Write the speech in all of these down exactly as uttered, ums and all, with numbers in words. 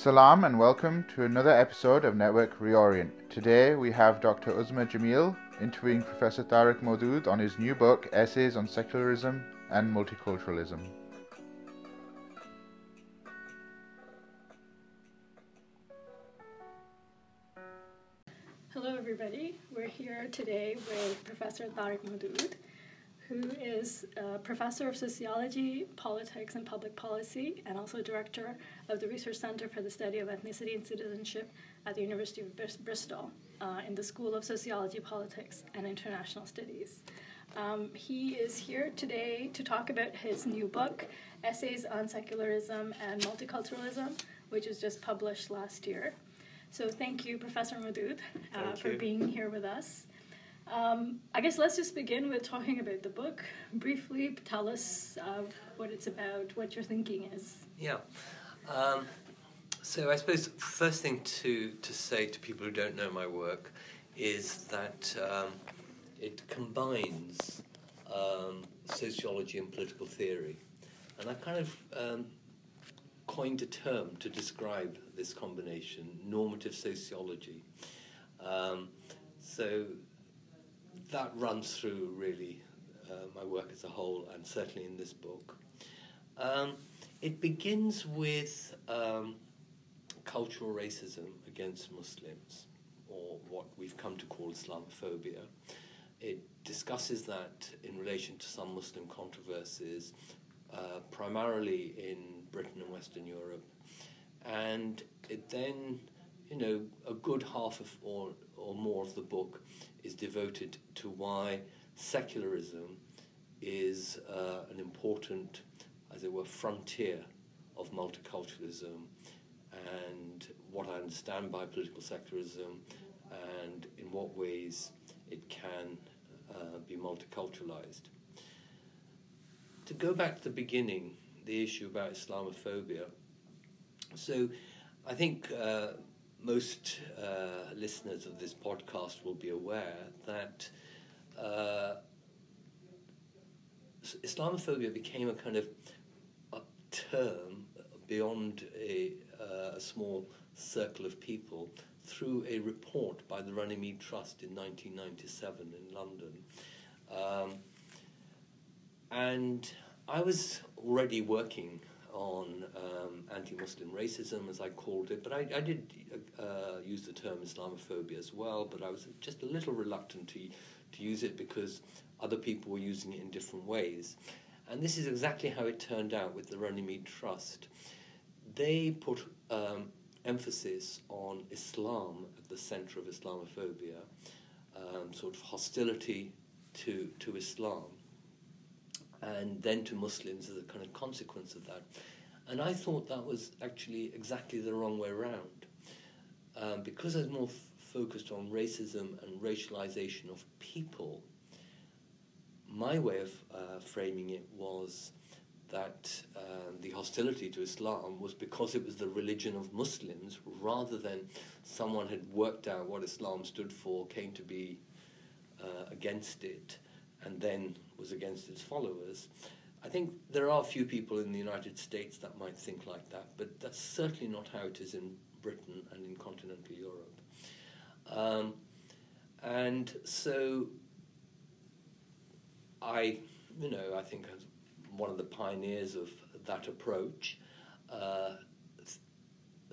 Salam and welcome to another episode of Network Reorient. Today we have Doctor Uzma Jamil interviewing Professor Tariq Modood on his new book, Essays on Secularism and Multiculturalism. Hello everybody, we're here today with Professor Tariq Modood, who is a professor of sociology, politics, and public policy, and also director of the Research Center for the Study of Ethnicity and Citizenship at the University of Br- Bristol uh, in the School of Sociology, Politics, and International Studies. Um, he is here today to talk about his new book, Essays on Secularism and Multiculturalism, which was just published last year. So thank you, Professor Modood, uh, for you. being here with us. Um, I guess let's just begin with talking about the book. Briefly, tell us uh, what it's about, what your thinking is. Yeah. Um, so I suppose the first thing to, to say to people who don't know my work is that um, it combines um, sociology and political theory. And I kind of um, coined a term to describe this combination, normative sociology. Um, so... That runs through, really, uh, my work as a whole, and certainly in this book. Um, it begins with um, cultural racism against Muslims, or what we've come to call Islamophobia. It discusses that in relation to some Muslim controversies, uh, primarily in Britain and Western Europe. And it then, you know, a good half of or, or more of the book is devoted to why secularism is uh, an important, as it were, frontier of multiculturalism, and what I understand by political secularism, and in what ways it can uh, be multiculturalized. To go back to the beginning, the issue about Islamophobia. So I think uh, Most uh, listeners of this podcast will be aware that uh, Islamophobia became a kind of a term beyond a, uh, a small circle of people through a report by the Runnymede Trust in nineteen ninety-seven in London. Um, and I was already working on um, anti-Muslim racism, as I called it, but I, I did uh, use the term Islamophobia as well, but I was just a little reluctant to, to use it because other people were using it in different ways. And this is exactly how it turned out with the Runnymede Trust. They put um, emphasis on Islam at the centre of Islamophobia, um, sort of hostility to, to Islam, and then to Muslims as a kind of consequence of that. And I thought that was actually exactly the wrong way around. Um, because I was more f- focused on racism and racialization of people, my way of uh, framing it was that um, the hostility to Islam was because it was the religion of Muslims, rather than someone had worked out what Islam stood for, came to be uh, against it, and then was against its followers. I think there are few people in the United States that might think like that, but that's certainly not how it is in Britain and in continental Europe. Um, and so I, you know, I think as one of the pioneers of that approach, uh,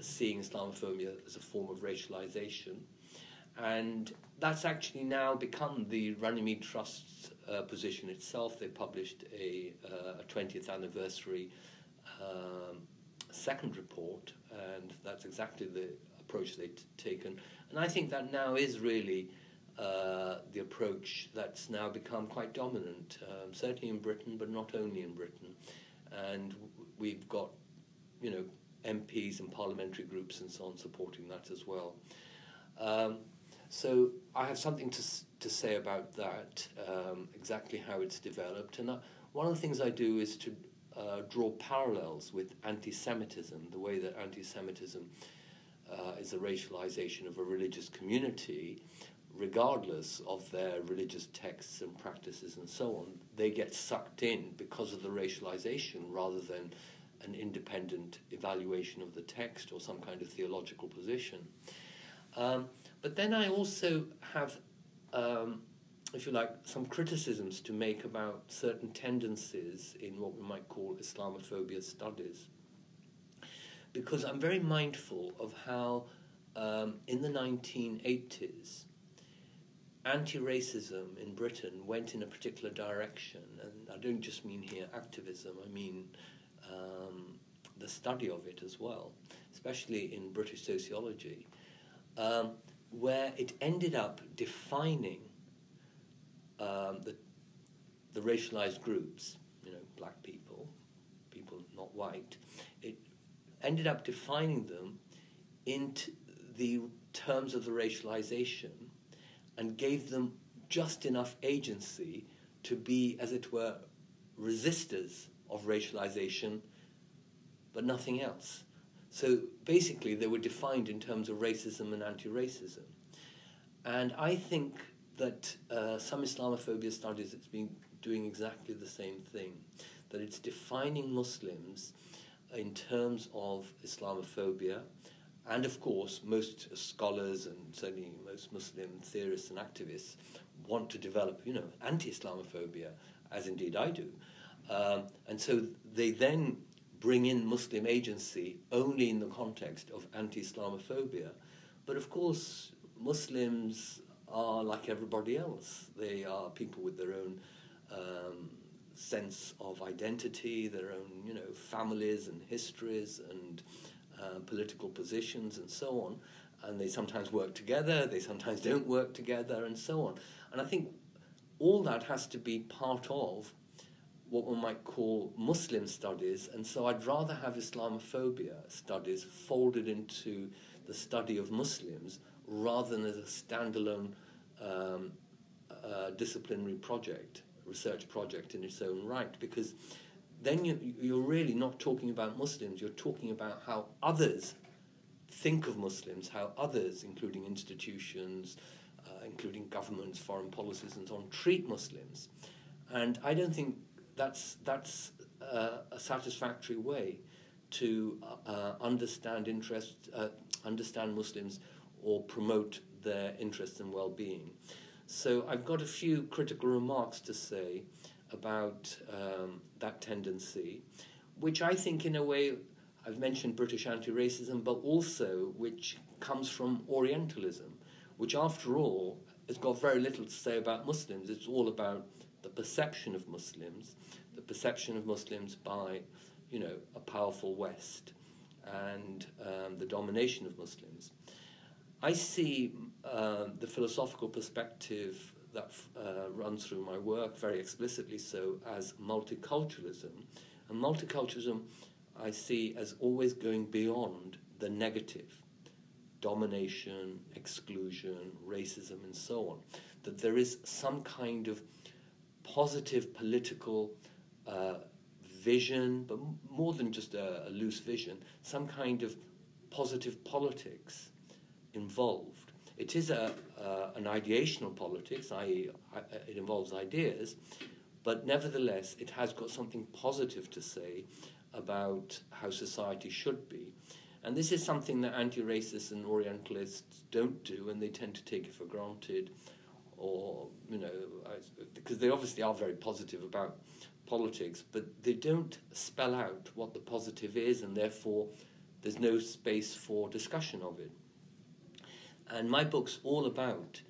seeing Islamophobia as a form of racialization, and that's actually now become the Runnymede Trust's uh, position itself. They published a, uh, a twentieth anniversary um, second report, and that's exactly the approach they've taken. And I think that now is really uh, the approach that's now become quite dominant, um, certainly in Britain, but not only in Britain. And we've got, you know, M Ps and parliamentary groups and so on supporting that as well. Um, So I have something to to say about that, um, exactly how it's developed. And I, one of the things I do is to uh, draw parallels with anti-Semitism, the way that anti-Semitism uh, is a racialization of a religious community, regardless of their religious texts and practices and so on. They get sucked in because of the racialization rather than an independent evaluation of the text or some kind of theological position. Um, but then I also have, um, if you like, some criticisms to make about certain tendencies in what we might call Islamophobia studies, because I'm very mindful of how um, in the nineteen eighties, anti-racism in Britain went in a particular direction, and I don't just mean here activism, I mean um, the study of it as well, especially in British sociology, um, where it ended up defining um, the, the racialized groups, you know, black people, people not white, it ended up defining them in t- the terms of the racialization, and gave them just enough agency to be, as it were, resistors of racialization, but nothing else. So basically they were defined in terms of racism and anti-racism. And I think that uh, some Islamophobia studies it's been doing exactly the same thing, that it's defining Muslims in terms of Islamophobia. And of course, most scholars and certainly most Muslim theorists and activists want to develop, you know, anti-Islamophobia, as indeed I do. Um, and so they then bring in Muslim agency only in the context of anti-Islamophobia. But of course, Muslims are like everybody else. They are people with their own um, sense of identity, their own, you know, families and histories and Uh, political positions and so on, and they sometimes work together, they sometimes don't work together, and so on. And I think all that has to be part of what one might call Muslim studies, and so I'd rather have Islamophobia studies folded into the study of Muslims rather than as a standalone um, uh, disciplinary project, research project in its own right, because then you, you're really not talking about Muslims, you're talking about how others think of Muslims, how others, including institutions, uh, including governments, foreign policies and so on, treat Muslims. And I don't think that's, that's uh, a satisfactory way to uh, understand, interest, uh, understand Muslims or promote their interests and well-being. So I've got a few critical remarks to say about um, that tendency, which I think in a way, I've mentioned British anti-racism, but also which comes from Orientalism, which after all has got very little to say about Muslims. It's all about the perception of Muslims, the perception of Muslims by, you know, a powerful West and um, the domination of Muslims. I see uh, the philosophical perspective that uh, runs through my work, very explicitly so, as multiculturalism. And multiculturalism I see as always going beyond the negative, domination, exclusion, racism, and so on. That there is some kind of positive political uh, vision, but more than just a, a loose vision, some kind of positive politics involved. It is a, uh, an ideational politics, that is it involves ideas, but nevertheless it has got something positive to say about how society should be. And this is something that anti-racists and Orientalists don't do, and they tend to take it for granted, or, you know, because they obviously are very positive about politics, but they don't spell out what the positive is, and therefore there's no space for discussion of it. And my book's all about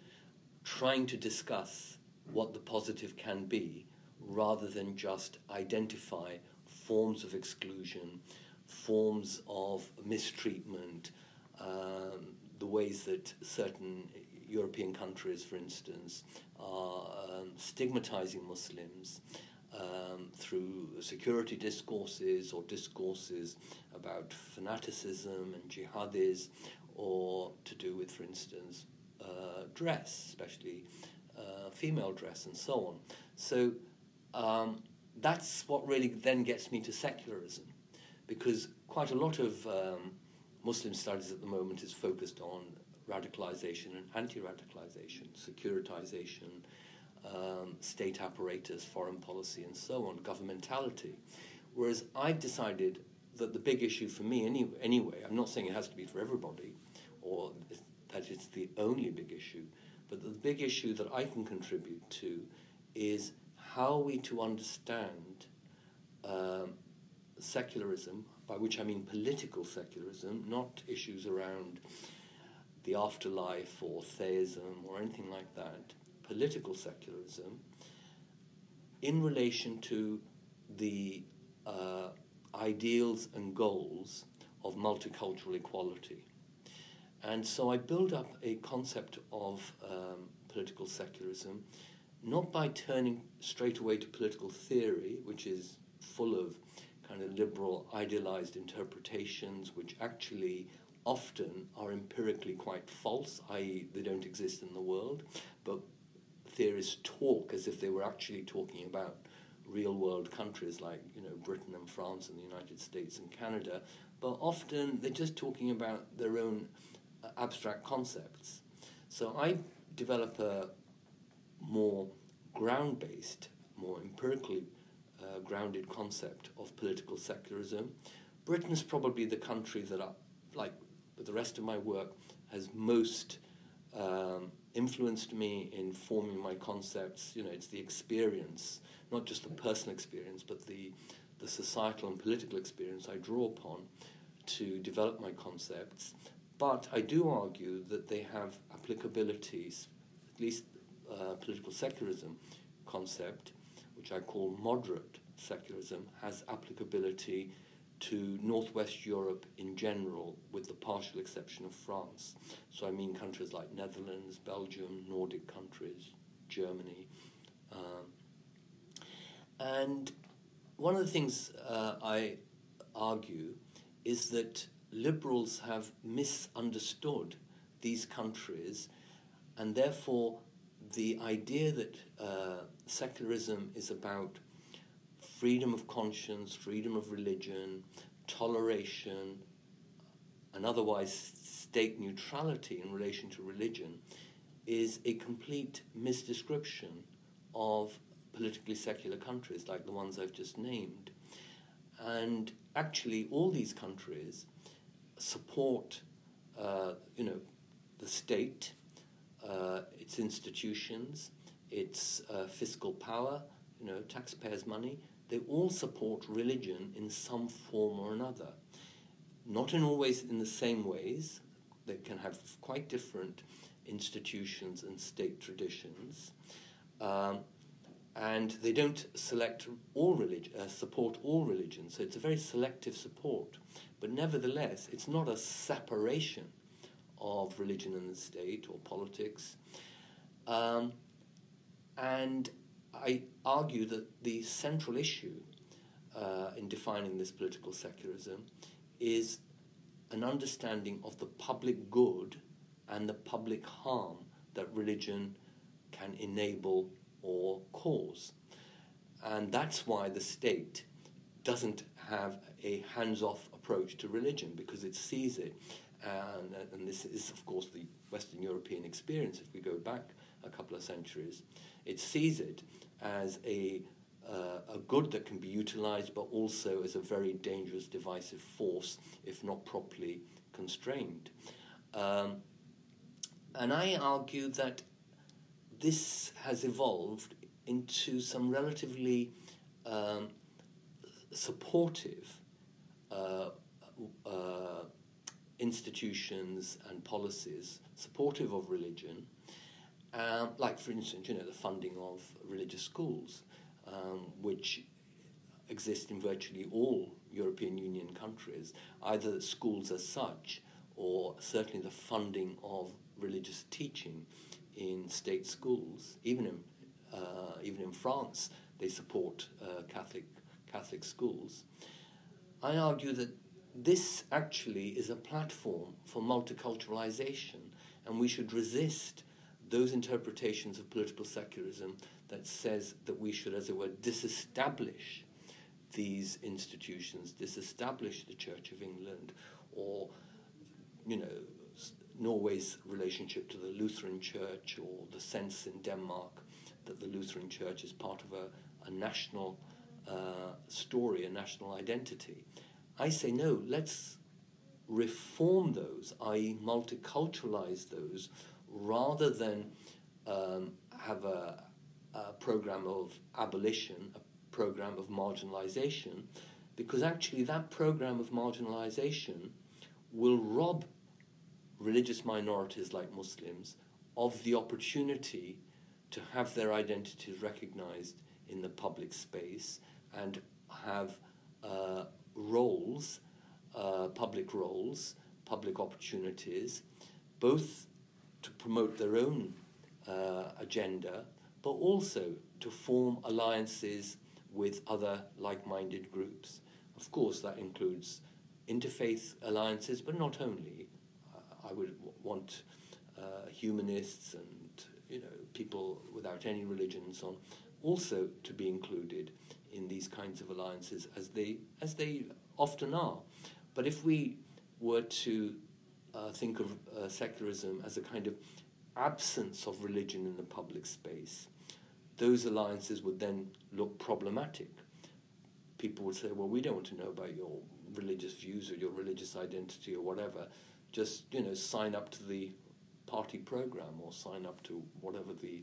trying to discuss what the positive can be rather than just identify forms of exclusion, forms of mistreatment, um, the ways that certain European countries, for instance, are um, stigmatizing Muslims um, through security discourses or discourses about fanaticism and jihadis, or to do with, for instance, uh, dress, especially uh, female dress and so on. So um, that's what really then gets me to secularism, because quite a lot of um, Muslim studies at the moment is focused on radicalization and anti-radicalization, securitization, um, state apparatus, foreign policy and so on, governmentality. Whereas I've decided that the big issue for me, any, anyway, I'm not saying it has to be for everybody, or that it's the only big issue, but the big issue that I can contribute to is how are we to understand uh, secularism, by which I mean political secularism, not issues around the afterlife or theism or anything like that, political secularism, in relation to the uh, ideals and goals of multicultural equality. And so I build up a concept of um, political secularism, not by turning straight away to political theory, which is full of kind of liberal idealized interpretations, which actually often are empirically quite false, that is they don't exist in the world, but theorists talk as if they were actually talking about real-world countries like, you know, Britain and France and the United States and Canada, but often they're just talking about their own uh, abstract concepts. So I develop a more ground-based, more empirically uh, grounded concept of political secularism. Britain's probably the country that, I, like the rest of my work, has most um, influenced me in forming my concepts. You know, it's the experience, not just the personal experience, but the, the societal and political experience I draw upon to develop my concepts. But I do argue that they have applicabilities, at least uh, political secularism concept, which I call moderate secularism, has applicability to Northwest Europe in general, with the partial exception of France. So I mean countries like Netherlands, Belgium, Nordic countries, Germany. Um, and one of the things uh, I argue is that liberals have misunderstood these countries, and therefore the idea that uh, secularism is about freedom of conscience, freedom of religion, toleration, and otherwise state neutrality in relation to religion, is a complete misdescription of politically secular countries like the ones I've just named. And actually all these countries support uh, you know, the state, uh, its institutions, its uh, fiscal power, you know, taxpayers' money. They all support religion in some form or another. Not in always in the same ways. They can have quite different institutions and state traditions. Um, and they don't select all religion, uh, support all religions, so it's a very selective support. But nevertheless, it's not a separation of religion and the state or politics. Um, and I argue that the central issue uh, in defining this political secularism is an understanding of the public good and the public harm that religion can enable or cause. And that's why the state doesn't have a hands-off approach to religion, because it sees it. And, and this is, of course, the Western European experience, if we go back a couple of centuries. It sees it as a, uh, a good that can be utilised, but also as a very dangerous, divisive force if not properly constrained. Um, and I argue that this has evolved into some relatively um, supportive uh, uh, institutions and policies, supportive of religion. Um, like, for instance, you know, the funding of religious schools, um, which exist in virtually all European Union countries, either schools as such, or certainly the funding of religious teaching in state schools. Even in uh, even in France, they support uh, Catholic Catholic schools. I argue that this actually is a platform for multiculturalization, and we should resist those interpretations of political secularism that says that we should, as it were, disestablish these institutions, disestablish the Church of England, or, you know, Norway's relationship to the Lutheran Church, or the sense in Denmark that the Lutheran Church is part of a, a national uh, story, a national identity. I say, no, let's reform those, that is multiculturalize those, rather than um, have a, a program of abolition, a program of marginalization, because actually that program of marginalization will rob religious minorities like Muslims of the opportunity to have their identities recognized in the public space and have uh, roles, uh, public roles, public opportunities, both to promote their own uh, agenda, but also to form alliances with other like-minded groups. Of course, that includes interfaith alliances, but not only. Uh, I would want uh, humanists and you know people without any religion and so on also to be included in these kinds of alliances, as they as they often are. But if we were to uh, think of uh, secularism as a kind of absence of religion in the public space, those alliances would then look problematic. People would say, well, we don't want to know about your religious views or your religious identity or whatever. Just, you know, sign up to the party program or sign up to whatever the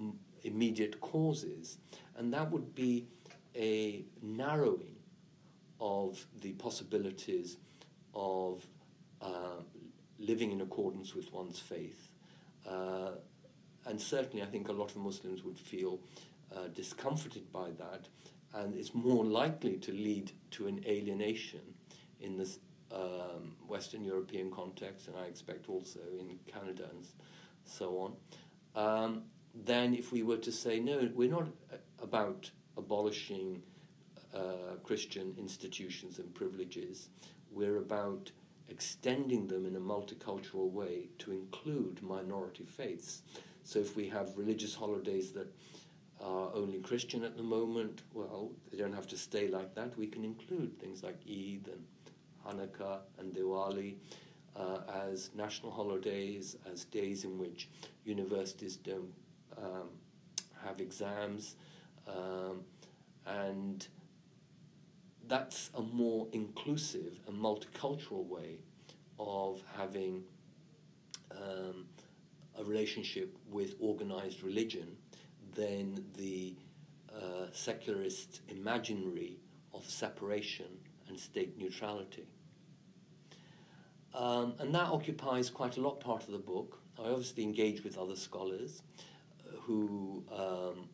m immediate cause is. And that would be a narrowing of the possibilities of uh, living in accordance with one's faith. Uh, and certainly I think a lot of Muslims would feel uh, discomforted by that, and it's more likely to lead to an alienation in this um, Western European context, and I expect also in Canada and so on, um, than if we were to say, no, we're not about abolishing uh, Christian institutions and privileges, we're about extending them in a multicultural way to include minority faiths. So if we have religious holidays that are only Christian at the moment, well, they don't have to stay like that. We can include things like Eid and Hanukkah and Diwali uh, as national holidays, as days in which universities don't um, have exams. Um, and that's a more inclusive and multicultural way of having um, a relationship with organized religion than the uh, secularist imaginary of separation and state neutrality. Um, and that occupies quite a lot part of the book. I obviously engage with other scholars who, um,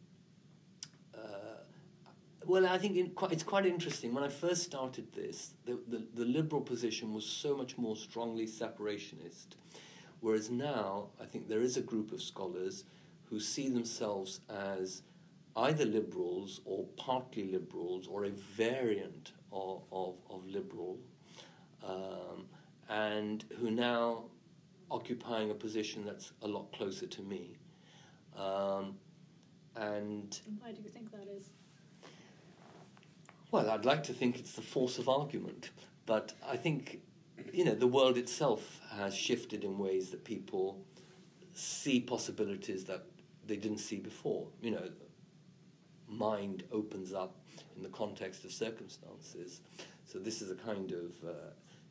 uh, well, I think it quite, it's quite interesting. When I first started this, the, the, the liberal position was so much more strongly separationist, whereas now I think there is a group of scholars who see themselves as either liberals or partly liberals or a variant of, of, of liberal, um, and who now occupying a position that's a lot closer to me. Um, and, and why do you think that is? Well, I'd like to think it's the force of argument, but I think you know the world itself has shifted in ways that people see possibilities that they didn't see before. You know, mind opens up in the context of circumstances. So this is a kind of, uh,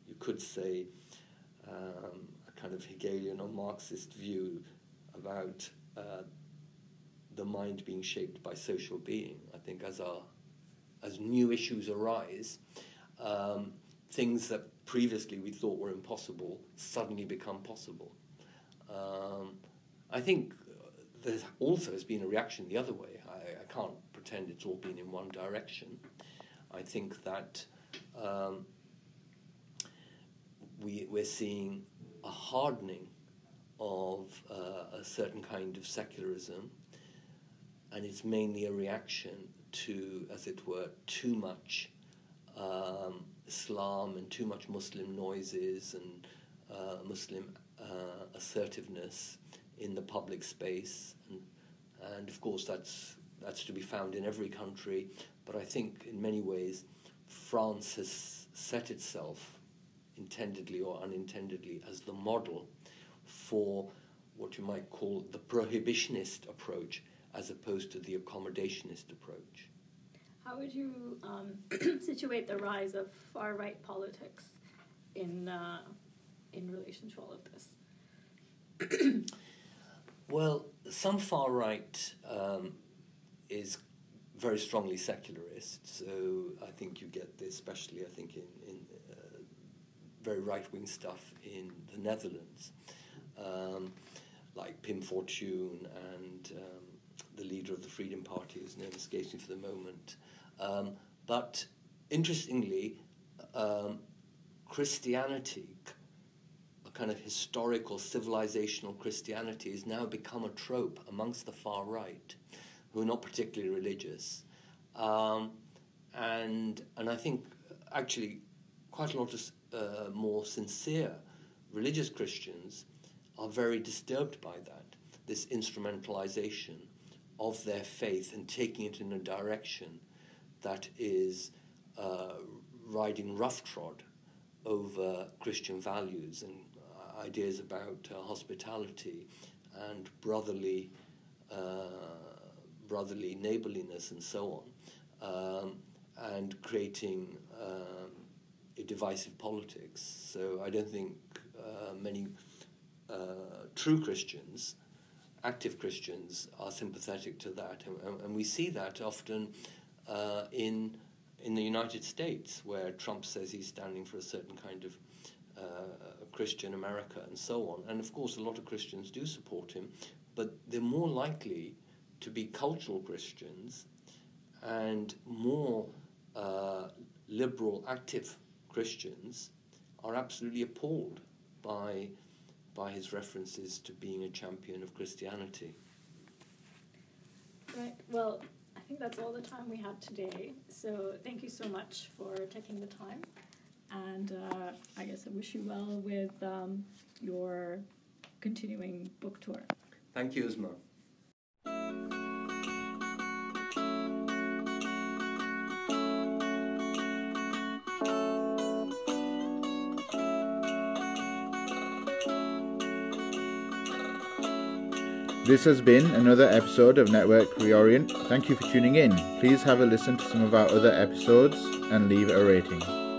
you could say, um, a kind of Hegelian or Marxist view about uh, the mind being shaped by social being. I think as our, as new issues arise, um, things that previously we thought were impossible suddenly become possible. Um, I think there also has been a reaction the other way. I, I can't pretend it's all been in one direction. I think that um, we, we're seeing a hardening of uh, a certain kind of secularism, and it's mainly a reaction to, as it were, too much um, Islam and too much Muslim noises and uh, Muslim Uh, assertiveness in the public space, and, and of course that's that's to be found in every country, but I think in many ways France has set itself, intendedly or unintendedly, as the model for what you might call the prohibitionist approach as opposed to the accommodationist approach. How would you um, situate the rise of far-right politics in uh, in relation to all of this? Well, some far-right um, is very strongly secularist, so I think you get this especially, I think, in, in uh, very right-wing stuff in the Netherlands, um, like Pim Fortuyn and um, the leader of the Freedom Party, whose name escapes me for the moment. Um, but interestingly, um, Christianity, a kind of historical, civilizational Christianity, has now become a trope amongst the far right, who are not particularly religious. Um, and, and I think actually quite a lot of uh, more sincere religious Christians are very disturbed by that, this instrumentalization of their faith and taking it in a direction that is uh, riding roughshod over Christian values and ideas about uh, hospitality and brotherly, uh, brotherly neighborliness and so on, um, and creating um, a divisive politics. So I don't think uh, many uh, true Christians, active Christians, are sympathetic to that, and, and we see that often uh, in in the United States, where Trump says he's standing for a certain kind of uh, Christian America and so on. And of course, a lot of Christians do support him, but they're more likely to be cultural Christians and more uh, liberal, active Christians are absolutely appalled by. by his references to being a champion of Christianity. Right, well, I think that's all the time we had today. So thank you so much for taking the time. And uh, I guess I wish you well with um, your continuing book tour. Thank you, Uzma. This has been another episode of Network Reorient. Thank you for tuning in. Please have a listen to some of our other episodes and leave a rating.